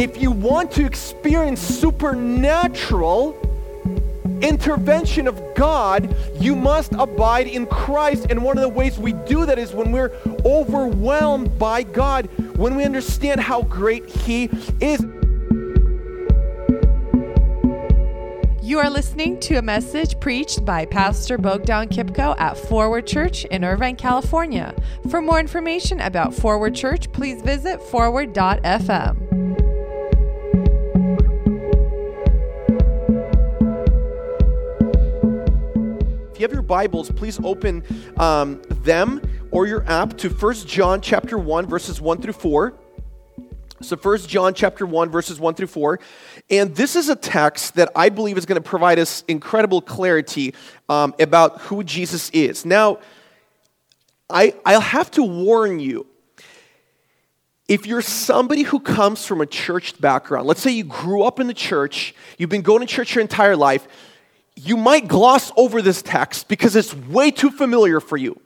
If you want to experience supernatural intervention of God, you must abide in Christ. And one of the ways we do that is when we're overwhelmed by God, when we understand how great He is. You are listening to a message preached by Pastor Bogdan Kipko at Forward Church in Irvine, California. For more information about Forward Church, please visit forward.fm. If you have your Bibles, please open them or your app to 1 John chapter 1, verses 1 through 4. So 1 John chapter 1, verses 1 through 4. And this is a text that I believe is going to provide us incredible clarity about who Jesus is. Now, I'll have to warn you, if you're somebody who comes from a church background, let's say you grew up in the church, you've been going to church your entire life, you might gloss over this text because it's way too familiar for you.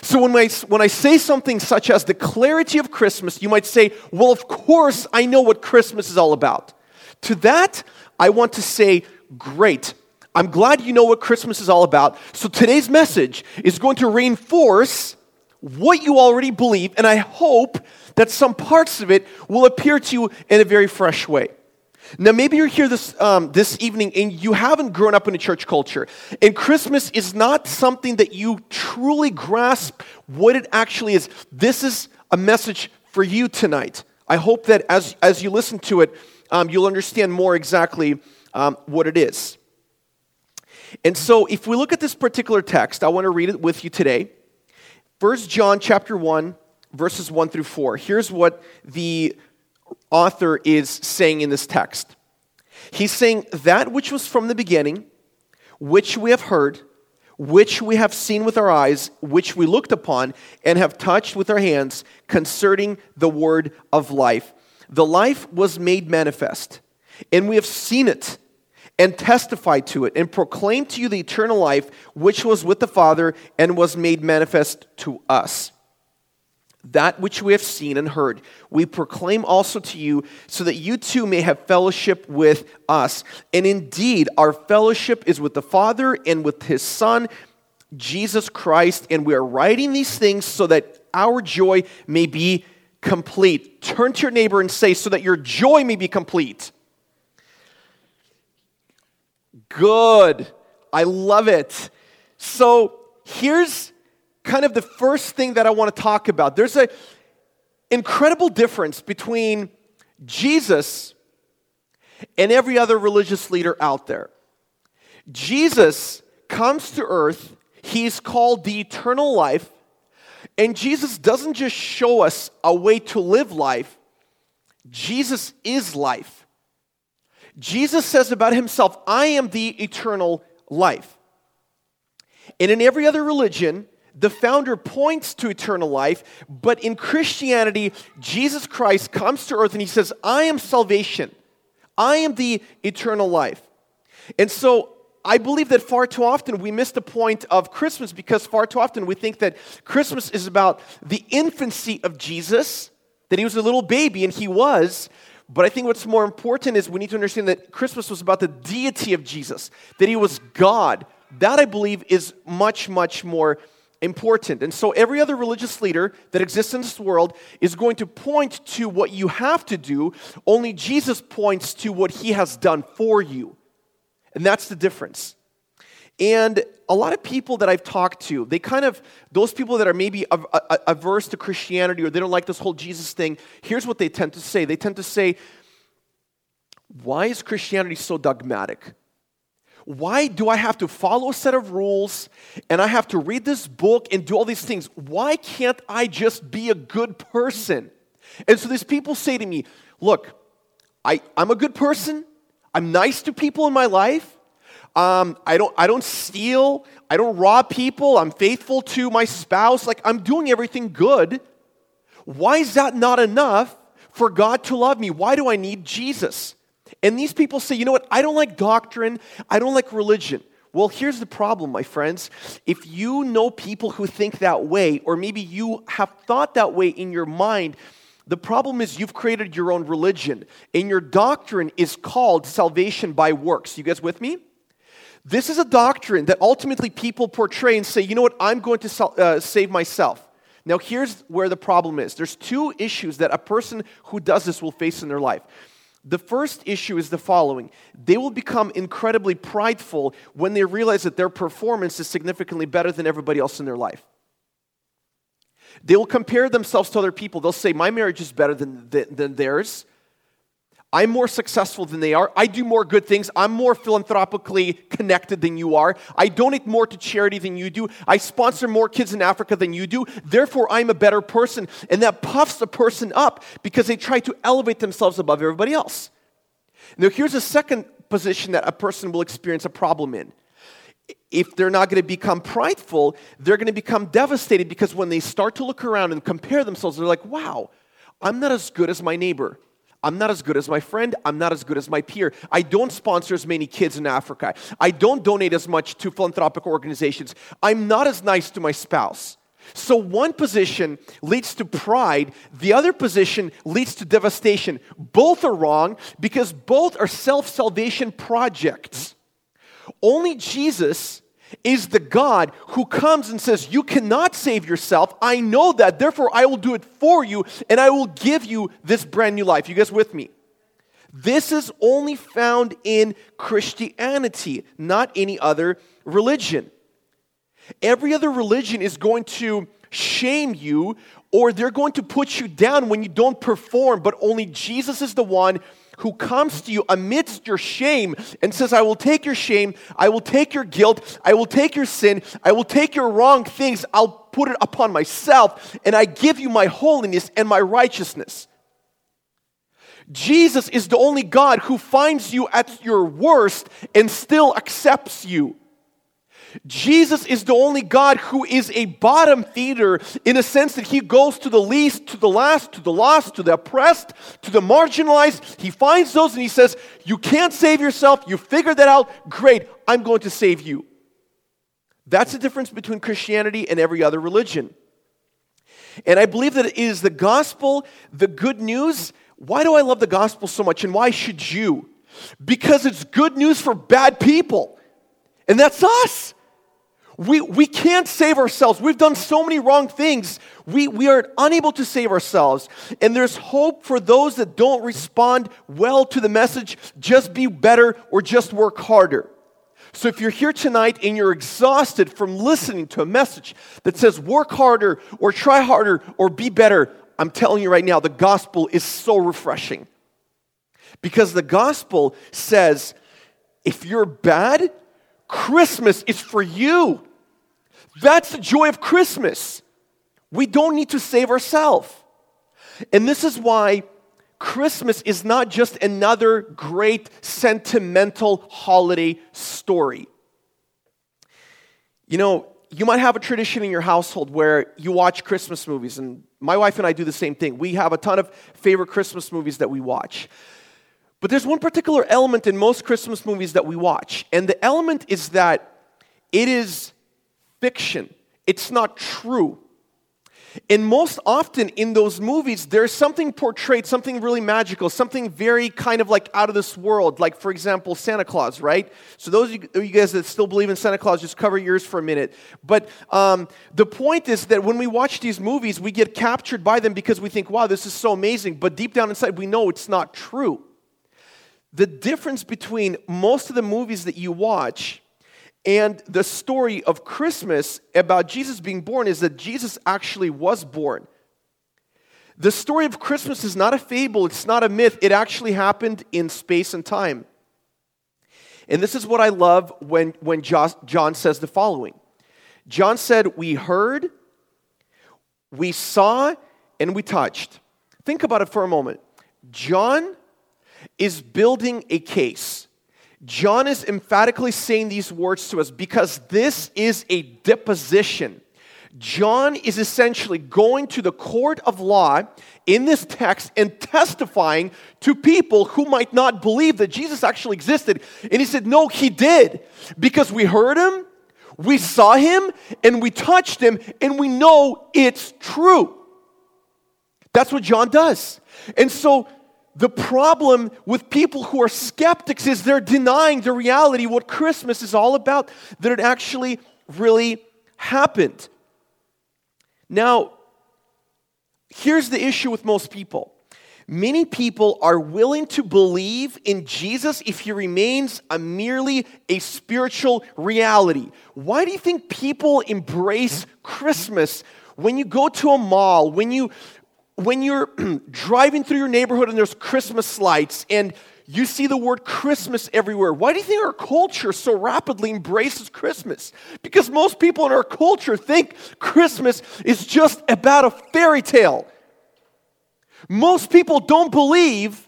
So when I say something such as the clarity of Christmas, you might say, well, of course I know what Christmas is all about. To that, I want to say, great. I'm glad you know what Christmas is all about. So today's message is going to reinforce what you already believe, and I hope that some parts of it will appear to you in a very fresh way. Now, maybe you're here this evening and you haven't grown up in a church culture, and Christmas is not something that you truly grasp what it actually is. This is a message for you tonight. I hope that as you listen to it, you'll understand more exactly what it is. And so, if we look at this particular text, I want to read it with you today. 1 John chapter 1, verses 1 through 4. Here's what the author is saying in this text. He's saying, that which was from the beginning, which we have heard, which we have seen with our eyes, which we looked upon and have touched with our hands, concerning the word of life. The life was made manifest, and we have seen it and testified to it and proclaimed to you the eternal life, which was with the Father and was made manifest to us. That which we have seen and heard, we proclaim also to you, so that you too may have fellowship with us. And indeed, our fellowship is with the Father and with His Son, Jesus Christ. And we are writing these things so that our joy may be complete. Turn to your neighbor and say, so that your joy may be complete. Good. I love it. So here's kind of the first thing that I want to talk about. There's an incredible difference between Jesus and every other religious leader out there. Jesus comes to earth, He's called the eternal life, and Jesus doesn't just show us a way to live life, Jesus is life. Jesus says about Himself, I am the eternal life. And in every other religion, the founder points to eternal life, but in Christianity, Jesus Christ comes to earth and He says, I am salvation. I am the eternal life. And so I believe that far too often we miss the point of Christmas, because far too often we think that Christmas is about the infancy of Jesus, that He was a little baby, and He was. But I think what's more important is we need to understand that Christmas was about the deity of Jesus, that He was God. That, I believe, is much, much more important. And so every other religious leader that exists in this world is going to point to what you have to do, only Jesus points to what He has done for you. And that's the difference. And a lot of people that I've talked to, they kind of, those people that are maybe averse to Christianity, or they don't like this whole Jesus thing, here's what they tend to say. They tend to say, why is Christianity so dogmatic? Why do I have to follow a set of rules, and I have to read this book and do all these things? Why can't I just be a good person? And so these people say to me, look, I'm a good person. I'm nice to people in my life. I don't steal. I don't rob people. I'm faithful to my spouse. Like, I'm doing everything good. Why is that not enough for God to love me? Why do I need Jesus? And these people say, you know what, I don't like doctrine, I don't like religion. Well, here's the problem, my friends. If you know people who think that way, or maybe you have thought that way in your mind, The problem is you've created your own religion, and your doctrine is called salvation by works. You guys with me? This is a doctrine that ultimately people portray and say, you know what, I'm going to save myself. Now, here's where the problem is. There's two issues that a person who does this will face in their life. The first issue is the following. They will become incredibly prideful when they realize that their performance is significantly better than everybody else in their life. They will compare themselves to other people. They'll say, my marriage is better than theirs. I'm more successful than they are. I do more good things. I'm more philanthropically connected than you are. I donate more to charity than you do. I sponsor more kids in Africa than you do. Therefore, I'm a better person. And that puffs a person up because they try to elevate themselves above everybody else. Now, here's a second position that a person will experience a problem in. If they're not going to become prideful, they're going to become devastated because when they start to look around and compare themselves, they're like, wow, I'm not as good as my neighbor. I'm not as good as my friend. I'm not as good as my peer. I don't sponsor as many kids in Africa. I don't donate as much to philanthropic organizations. I'm not as nice to my spouse. So one position leads to pride. The other position leads to devastation. Both are wrong because both are self-salvation projects. Only Jesus is the God who comes and says, you cannot save yourself. I know that. Therefore, I will do it for you, and I will give you this brand new life. You guys with me? This is only found in Christianity, not any other religion. Every other religion is going to shame you, or they're going to put you down when you don't perform, but only Jesus is the one who comes to you amidst your shame and says, I will take your shame, I will take your guilt, I will take your sin, I will take your wrong things, I'll put it upon myself, and I give you my holiness and my righteousness. Jesus is the only God who finds you at your worst and still accepts you. Jesus is the only God who is a bottom feeder in a sense that he goes to the least, to the last, to the lost, to the oppressed, to the marginalized. He finds those and he says, you can't save yourself. You figured that out. Great. I'm going to save you. That's the difference between Christianity and every other religion. And I believe that it is the gospel, the good news. Why do I love the gospel so much and why should you? Because it's good news for bad people. And that's us. We can't save ourselves. We've done so many wrong things. We are unable to save ourselves. And there's hope for those that don't respond well to the message, just be better or just work harder. So if you're here tonight and you're exhausted from listening to a message that says work harder or try harder or be better, I'm telling you right now, the gospel is so refreshing. Because the gospel says, if you're bad, Christmas is for you. That's the joy of Christmas. We don't need to save ourselves. And this is why Christmas is not just another great sentimental holiday story. You know, you might have a tradition in your household where you watch Christmas movies, and my wife and I do the same thing. We have a ton of favorite Christmas movies that we watch. But there's one particular element in most Christmas movies that we watch, and the element is that it is fiction. It's not true. And most often in those movies, there's something portrayed, something really magical, something very kind of like out of this world, like, for example, Santa Claus, right? So those of you guys that still believe in Santa Claus, just cover your ears for a minute. But the point is that when we watch these movies, we get captured by them because we think, wow, this is so amazing. But deep down inside, we know it's not true. The difference between most of the movies that you watch and the story of Christmas about Jesus being born is that Jesus actually was born. The story of Christmas is not a fable, it's not a myth, it actually happened in space and time. And this is what I love when John says the following. John said, we heard, we saw, and we touched. Think about it for a moment. John is building a case. John is emphatically saying these words to us because this is a deposition. John is essentially going to the court of law in this text and testifying to people who might not believe that Jesus actually existed. And he said, no, he did, because we heard him, we saw him, and we touched him, and we know it's true. That's what John does. And so the problem with people who are skeptics is they're denying the reality, what Christmas is all about, that it actually really happened. Now, here's the issue with most people. Many people are willing to believe in Jesus if he remains merely a spiritual reality. Why do you think people embrace Christmas? When you go to a mall, when you're driving through your neighborhood and there's Christmas lights and you see the word Christmas everywhere, why do you think our culture so rapidly embraces Christmas? Because most people in our culture think Christmas is just about a fairy tale. Most people don't believe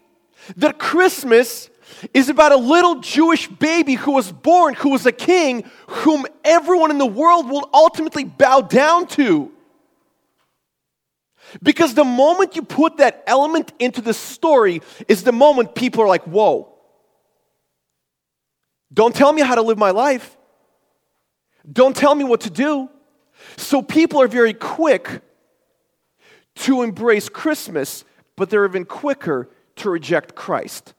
that Christmas is about a little Jewish baby who was born, who was a king, whom everyone in the world will ultimately bow down to. Because the moment you put that element into the story is the moment people are like, whoa, don't tell me how to live my life. Don't tell me what to do. So people are very quick to embrace Christmas, but they're even quicker to reject Christ.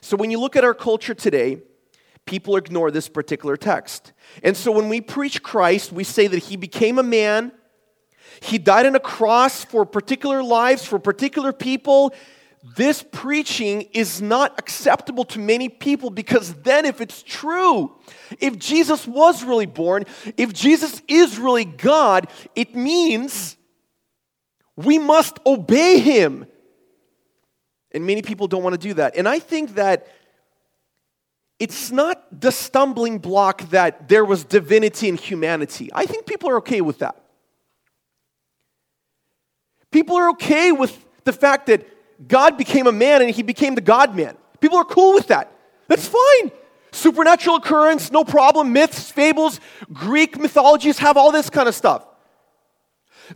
So when you look at our culture today, people ignore this particular text. And so when we preach Christ, we say that he became a man, he died on a cross for particular lives, for particular people. This preaching is not acceptable to many people because then if it's true, if Jesus was really born, if Jesus is really God, it means we must obey him. And many people don't want to do that. And I think that it's not the stumbling block that there was divinity in humanity. I think people are okay with that. People are okay with the fact that God became a man and he became the God-man. People are cool with that. That's fine. Supernatural occurrence, no problem. Myths, fables, Greek mythologies have all this kind of stuff.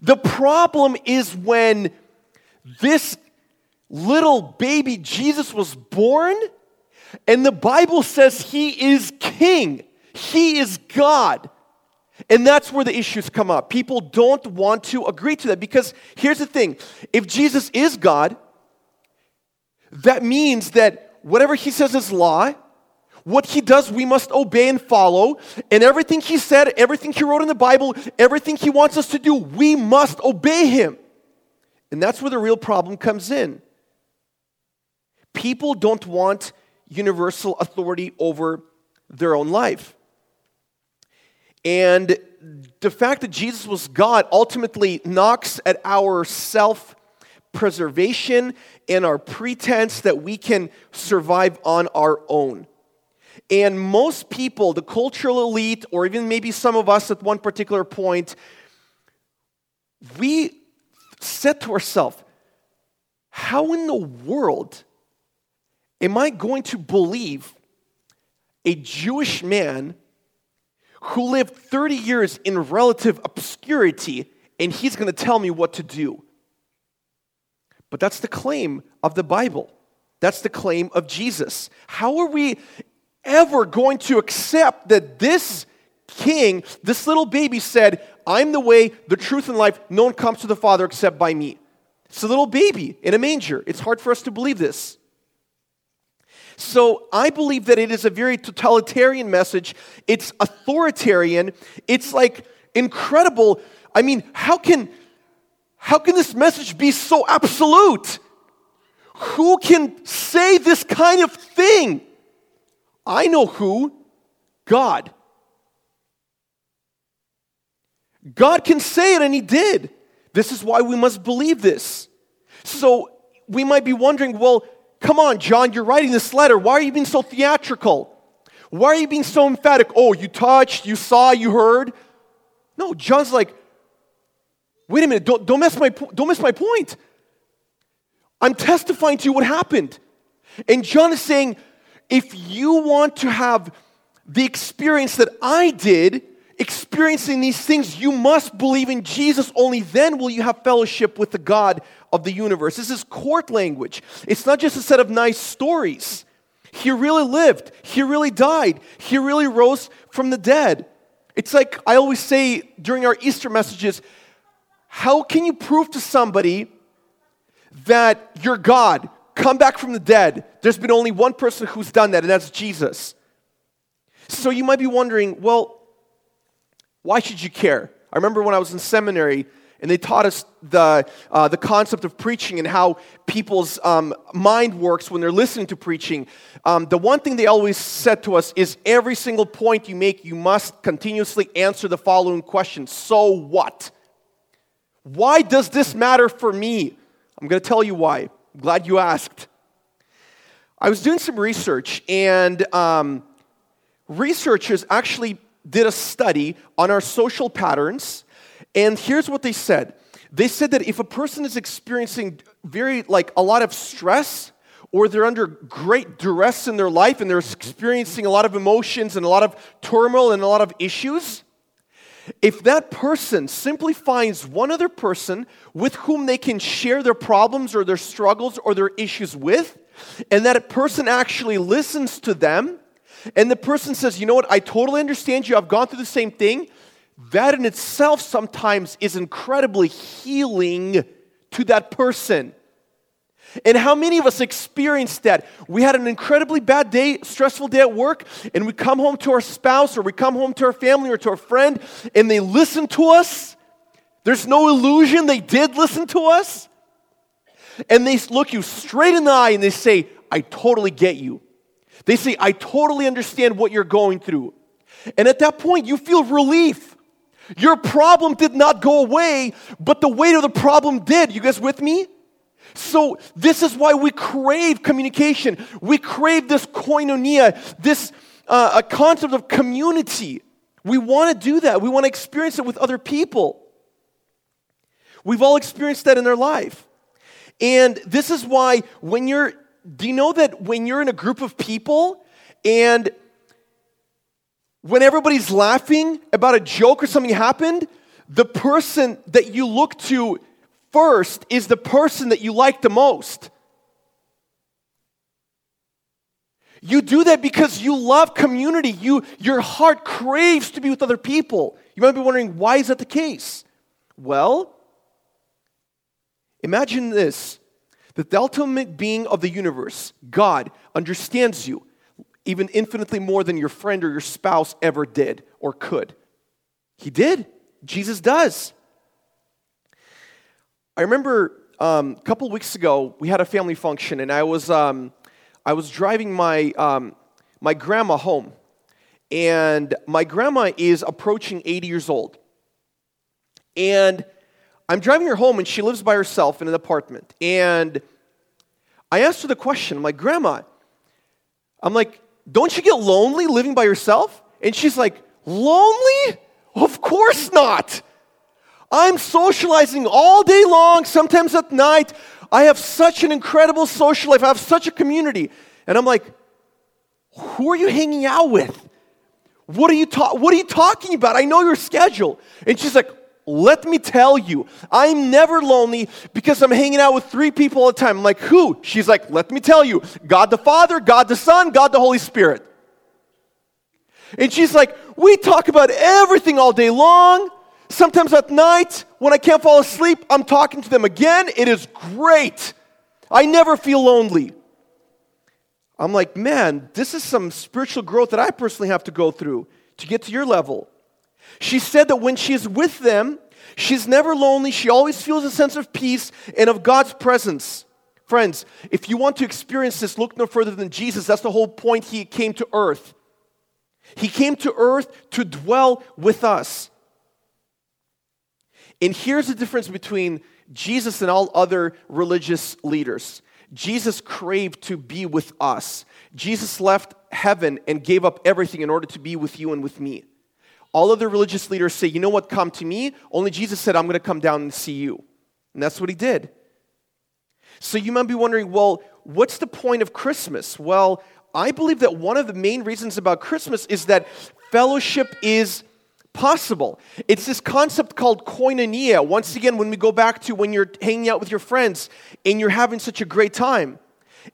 The problem is when this little baby Jesus was born and the Bible says he is king. He is God. And that's where the issues come up. People don't want to agree to that because here's the thing. If Jesus is God, that means that whatever he says is law, what he does we must obey and follow, and everything he said, everything he wrote in the Bible, everything he wants us to do, we must obey him. And that's where the real problem comes in. People don't want universal authority over their own life. And the fact that Jesus was God ultimately knocks at our self preservation and our pretense that we can survive on our own. And most people, the cultural elite, or even maybe some of us at one particular point, we said to ourselves, how in the world am I going to believe a Jewish man who lived 30 years in relative obscurity and he's going to tell me what to do? But that's the claim of the Bible. That's the claim of Jesus. How are we ever going to accept that this king, this little baby said, I'm the way, the truth, and life. No one comes to the Father except by me. It's a little baby in a manger. It's hard for us to believe this. So I believe that it is a very totalitarian message. It's authoritarian. It's like incredible. I mean, how can this message be so absolute? Who can say this kind of thing? I know who. God. God can say it, and he did. This is why we must believe this. So we might be wondering, well, come on, John, you're writing this letter. Why are you being so theatrical? Why are you being so emphatic? Oh, you touched, you saw, you heard. No, John's like, wait a minute, don't miss my point. I'm testifying to you what happened. And John is saying, if you want to have the experience that I did, experiencing these things, you must believe in Jesus. Only then will you have fellowship with the God of the universe. This is court language. It's not just a set of nice stories. He really lived. He really died. He really rose from the dead. It's like I always say during our Easter messages, How can you prove to somebody that you're God, come back from the dead? There's been only one person who's done that, and that's Jesus. So you might be wondering, well, why should you care? I remember when I was in seminary, and they taught us the concept of preaching and how people's mind works when they're listening to preaching. The one thing they always said to us is, every single point you make, you must continuously answer the following question: so what? Why does this matter for me? I'm going to tell you why. I'm glad you asked. I was doing some research, and researchers actually did a study on our social patterns. And here's what they said. They said that if a person is experiencing a lot of stress, or they're under great duress in their life, and they're experiencing a lot of emotions and a lot of turmoil and a lot of issues, if that person simply finds one other person with whom they can share their problems or their struggles or their issues with, and that person actually listens to them, and the person says, you know what, I totally understand you, I've gone through the same thing, that in itself sometimes is incredibly healing to that person. And how many of us experienced that? We had an incredibly bad day, stressful day at work, and we come home to our spouse, or we come home to our family, or to our friend, and they listen to us. There's no illusion, they did listen to us. And they look you straight in the eye and they say, I totally get you. They say, I totally understand what you're going through. And at that point, you feel relief. Your problem did not go away, but the weight of the problem did. You guys with me? So this is why we crave communication. We crave this koinonia, this a concept of community. We want to do that. We want to experience it with other people. We've all experienced that in our life. And this is why do you know that when you're in a group of people and when everybody's laughing about a joke or something happened, the person that you look to first is the person that you like the most. You do that because you love community. Your heart craves to be with other people. You might be wondering, why is that the case? Well, imagine this, that the ultimate being of the universe, God, understands you even infinitely more than your friend or your spouse ever did or could. He did. Jesus does. I remember a couple weeks ago we had a family function, and I was driving my grandma home, and my grandma is approaching 80 years old, and I'm driving her home, and she lives by herself in an apartment. And I asked her the question, my grandma, I'm like, don't you get lonely living by yourself? And she's like, lonely? Of course not. I'm socializing all day long, sometimes at night. I have such an incredible social life. I have such a community. And I'm like, who are you hanging out with? What are you talking about? I know your schedule. And she's like, let me tell you, I'm never lonely because I'm hanging out with three people all the time. I'm like, who? She's like, let me tell you, God the Father, God the Son, God the Holy Spirit. And she's like, we talk about everything all day long. Sometimes at night, when I can't fall asleep, I'm talking to them again. It is great. I never feel lonely. I'm like, man, this is some spiritual growth that I personally have to go through to get to your level. She said that when she's with them, she's never lonely. She always feels a sense of peace and of God's presence. Friends, if you want to experience this, look no further than Jesus. That's the whole point. He came to earth. He came to earth to dwell with us. And here's the difference between Jesus and all other religious leaders. Jesus craved to be with us. Jesus left heaven and gave up everything in order to be with you and with me. All other religious leaders say, you know what, come to me. Only Jesus said, I'm going to come down and see you. And that's what he did. So you might be wondering, well, what's the point of Christmas? Well, I believe that one of the main reasons about Christmas is that fellowship is possible. It's this concept called koinonia. Once again, when we go back to when you're hanging out with your friends and you're having such a great time.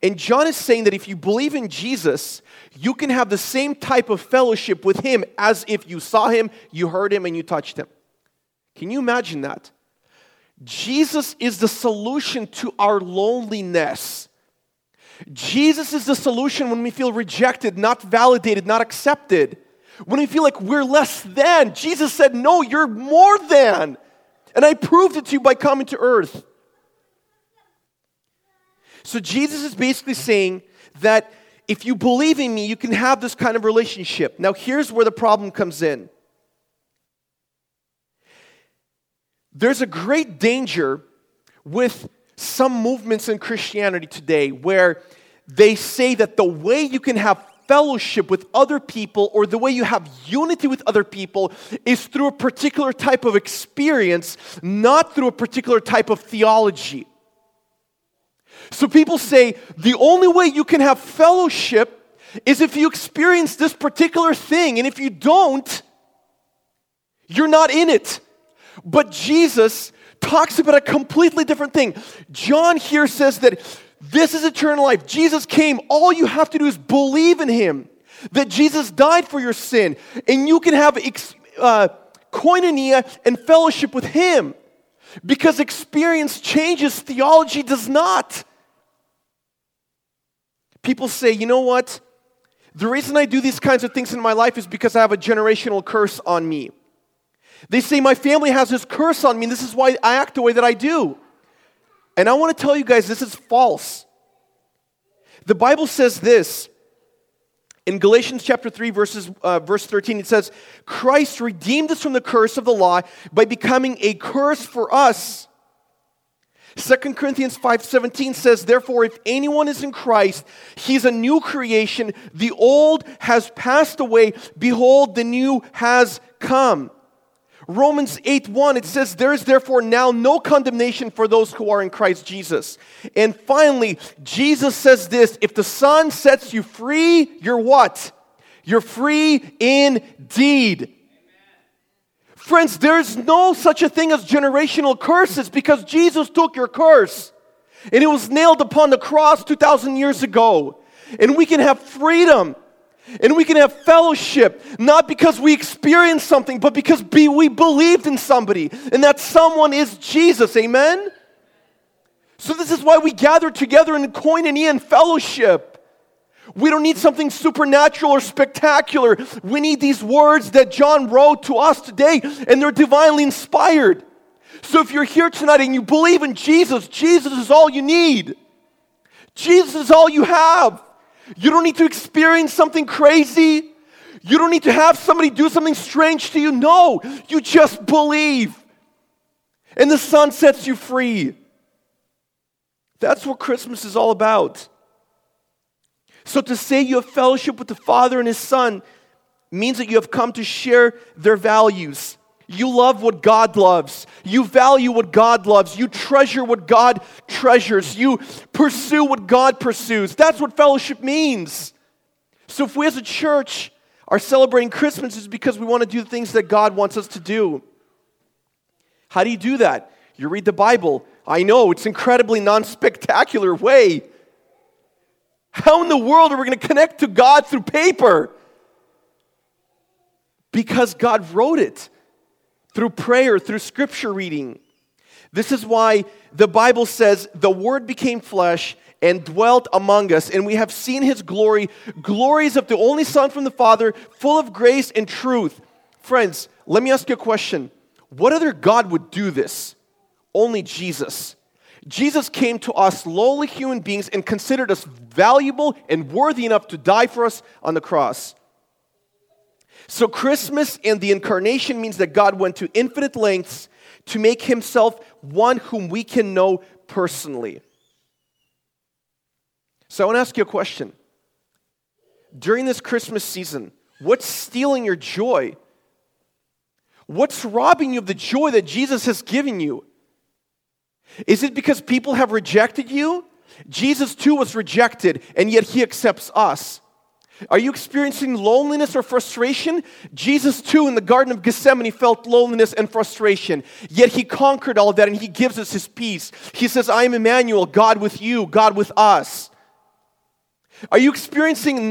And John is saying that if you believe in Jesus, you can have the same type of fellowship with him as if you saw him, you heard him, and you touched him. Can you imagine that? Jesus is the solution to our loneliness. Jesus is the solution when we feel rejected, not validated, not accepted. When we feel like we're less than. Jesus said, no, you're more than. And I proved it to you by coming to earth. So Jesus is basically saying that if you believe in me, you can have this kind of relationship. Now here's where the problem comes in. There's a great danger with some movements in Christianity today where they say that the way you can have fellowship with other people or the way you have unity with other people is through a particular type of experience, not through a particular type of theology. So people say the only way you can have fellowship is if you experience this particular thing, and if you don't, you're not in it. But Jesus talks about a completely different thing. John here says that this is eternal life. Jesus came. All you have to do is believe in him, that Jesus died for your sin, and you can have koinonia and fellowship with him. Because experience changes, theology does not. People say, you know what? The reason I do these kinds of things in my life is because I have a generational curse on me. They say my family has this curse on me, and this is why I act the way that I do. And I want to tell you guys, this is false. The Bible says this. In Galatians chapter 3, verse 13, it says, Christ redeemed us from the curse of the law by becoming a curse for us. 2 Corinthians 5:17 says, therefore, if anyone is in Christ, he's a new creation. The old has passed away. Behold, the new has come. Romans 8:1, it says, there is therefore now no condemnation for those who are in Christ Jesus. And finally, Jesus says this, if the Son sets you free, you're what? You're free indeed. Amen. Friends, there's no such a thing as generational curses because Jesus took your curse. And it was nailed upon the cross 2,000 years ago. And we can have freedom. And we can have fellowship, not because we experienced something, but because we believed in somebody, and that someone is Jesus, amen? So this is why we gather together in koinonia and fellowship. We don't need something supernatural or spectacular. We need these words that John wrote to us today, and they're divinely inspired. So if you're here tonight and you believe in Jesus, Jesus is all you need. Jesus is all you have. You don't need to experience something crazy. You don't need to have somebody do something strange to you. No, you just believe. And the Son sets you free. That's what Christmas is all about. So to say you have fellowship with the Father and His Son means that you have come to share their values. You love what God loves. You value what God loves. You treasure what God treasures. You pursue what God pursues. That's what fellowship means. So if we as a church are celebrating Christmas, it's because we want to do the things that God wants us to do. How do you do that? You read the Bible. I know, it's an incredibly non-spectacular way. How in the world are we going to connect to God through paper? Because God wrote it. Through prayer, through scripture reading. This is why the Bible says, the Word became flesh and dwelt among us, and we have seen His glory, glories of the only Son from the Father, full of grace and truth. Friends, let me ask you a question. What other God would do this? Only Jesus. Jesus came to us lowly human beings and considered us valuable and worthy enough to die for us on the cross. So Christmas and the incarnation means that God went to infinite lengths to make Himself one whom we can know personally. So I want to ask you a question. During this Christmas season, what's stealing your joy? What's robbing you of the joy that Jesus has given you? Is it because people have rejected you? Jesus too was rejected, and yet He accepts us. Are you experiencing loneliness or frustration? Jesus, too, in the Garden of Gethsemane felt loneliness and frustration. Yet He conquered all of that, and He gives us His peace. He says, I am Emmanuel, God with you, God with us. Are you experiencing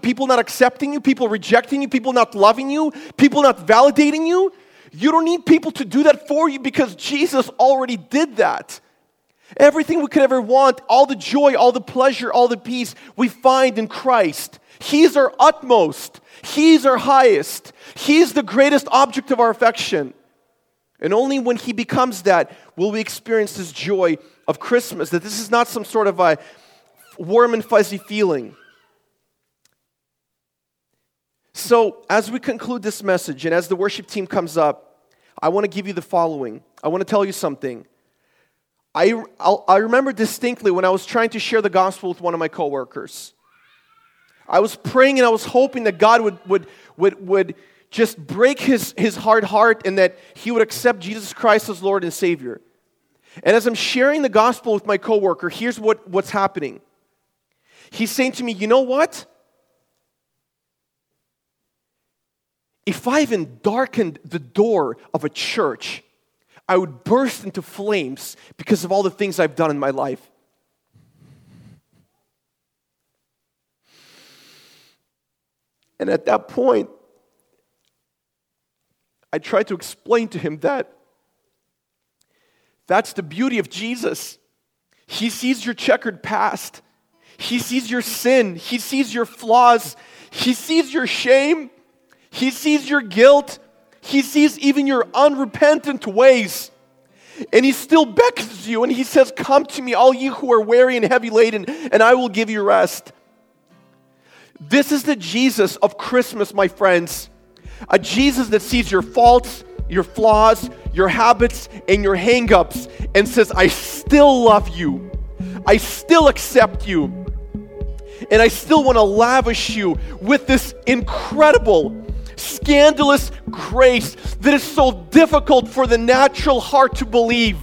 people not accepting you, people rejecting you, people not loving you, people not validating you? You don't need people to do that for you because Jesus already did that. Everything we could ever want, all the joy, all the pleasure, all the peace, we find in Christ. He's our utmost. He's our highest. He's the greatest object of our affection. And only when He becomes that will we experience this joy of Christmas, that this is not some sort of a warm and fuzzy feeling. So, as we conclude this message and as the worship team comes up, I want to give you the following. I want to tell you something. I remember distinctly when I was trying to share the gospel with one of my coworkers. I was praying and I was hoping that God would just break his hard heart and that he would accept Jesus Christ as Lord and Savior. And as I'm sharing the gospel with my coworker, here's what's happening. He's saying to me, you know what? If I even darkened the door of a church, I would burst into flames because of all the things I've done in my life. And at that point, I tried to explain to him that that's the beauty of Jesus. He sees your checkered past. He sees your sin. He sees your flaws. He sees your shame. He sees your guilt. He sees even your unrepentant ways. And He still beckons you and He says, come to me, all you who are weary and heavy laden, and I will give you rest. This is the Jesus of Christmas, my friends. A Jesus that sees your faults, your flaws, your habits, and your hang-ups and says, I still love you. I still accept you. And I still want to lavish you with this incredible, scandalous grace that is so difficult for the natural heart to believe.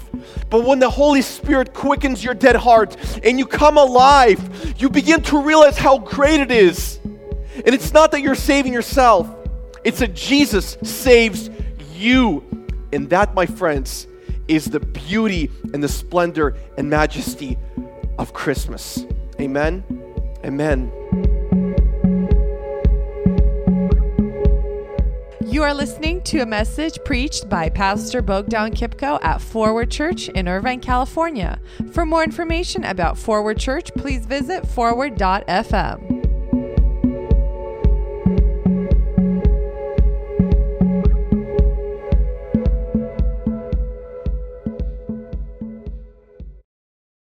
But when the Holy Spirit quickens your dead heart and you come alive, you begin to realize how great it is. And it's not that you're saving yourself. It's that Jesus saves you. And that, my friends, is the beauty and the splendor and majesty of Christmas. Amen. Amen. You are listening to a message preached by Pastor Bogdan Kipko at Forward Church in Irvine, California. For more information about Forward Church, please visit forward.fm.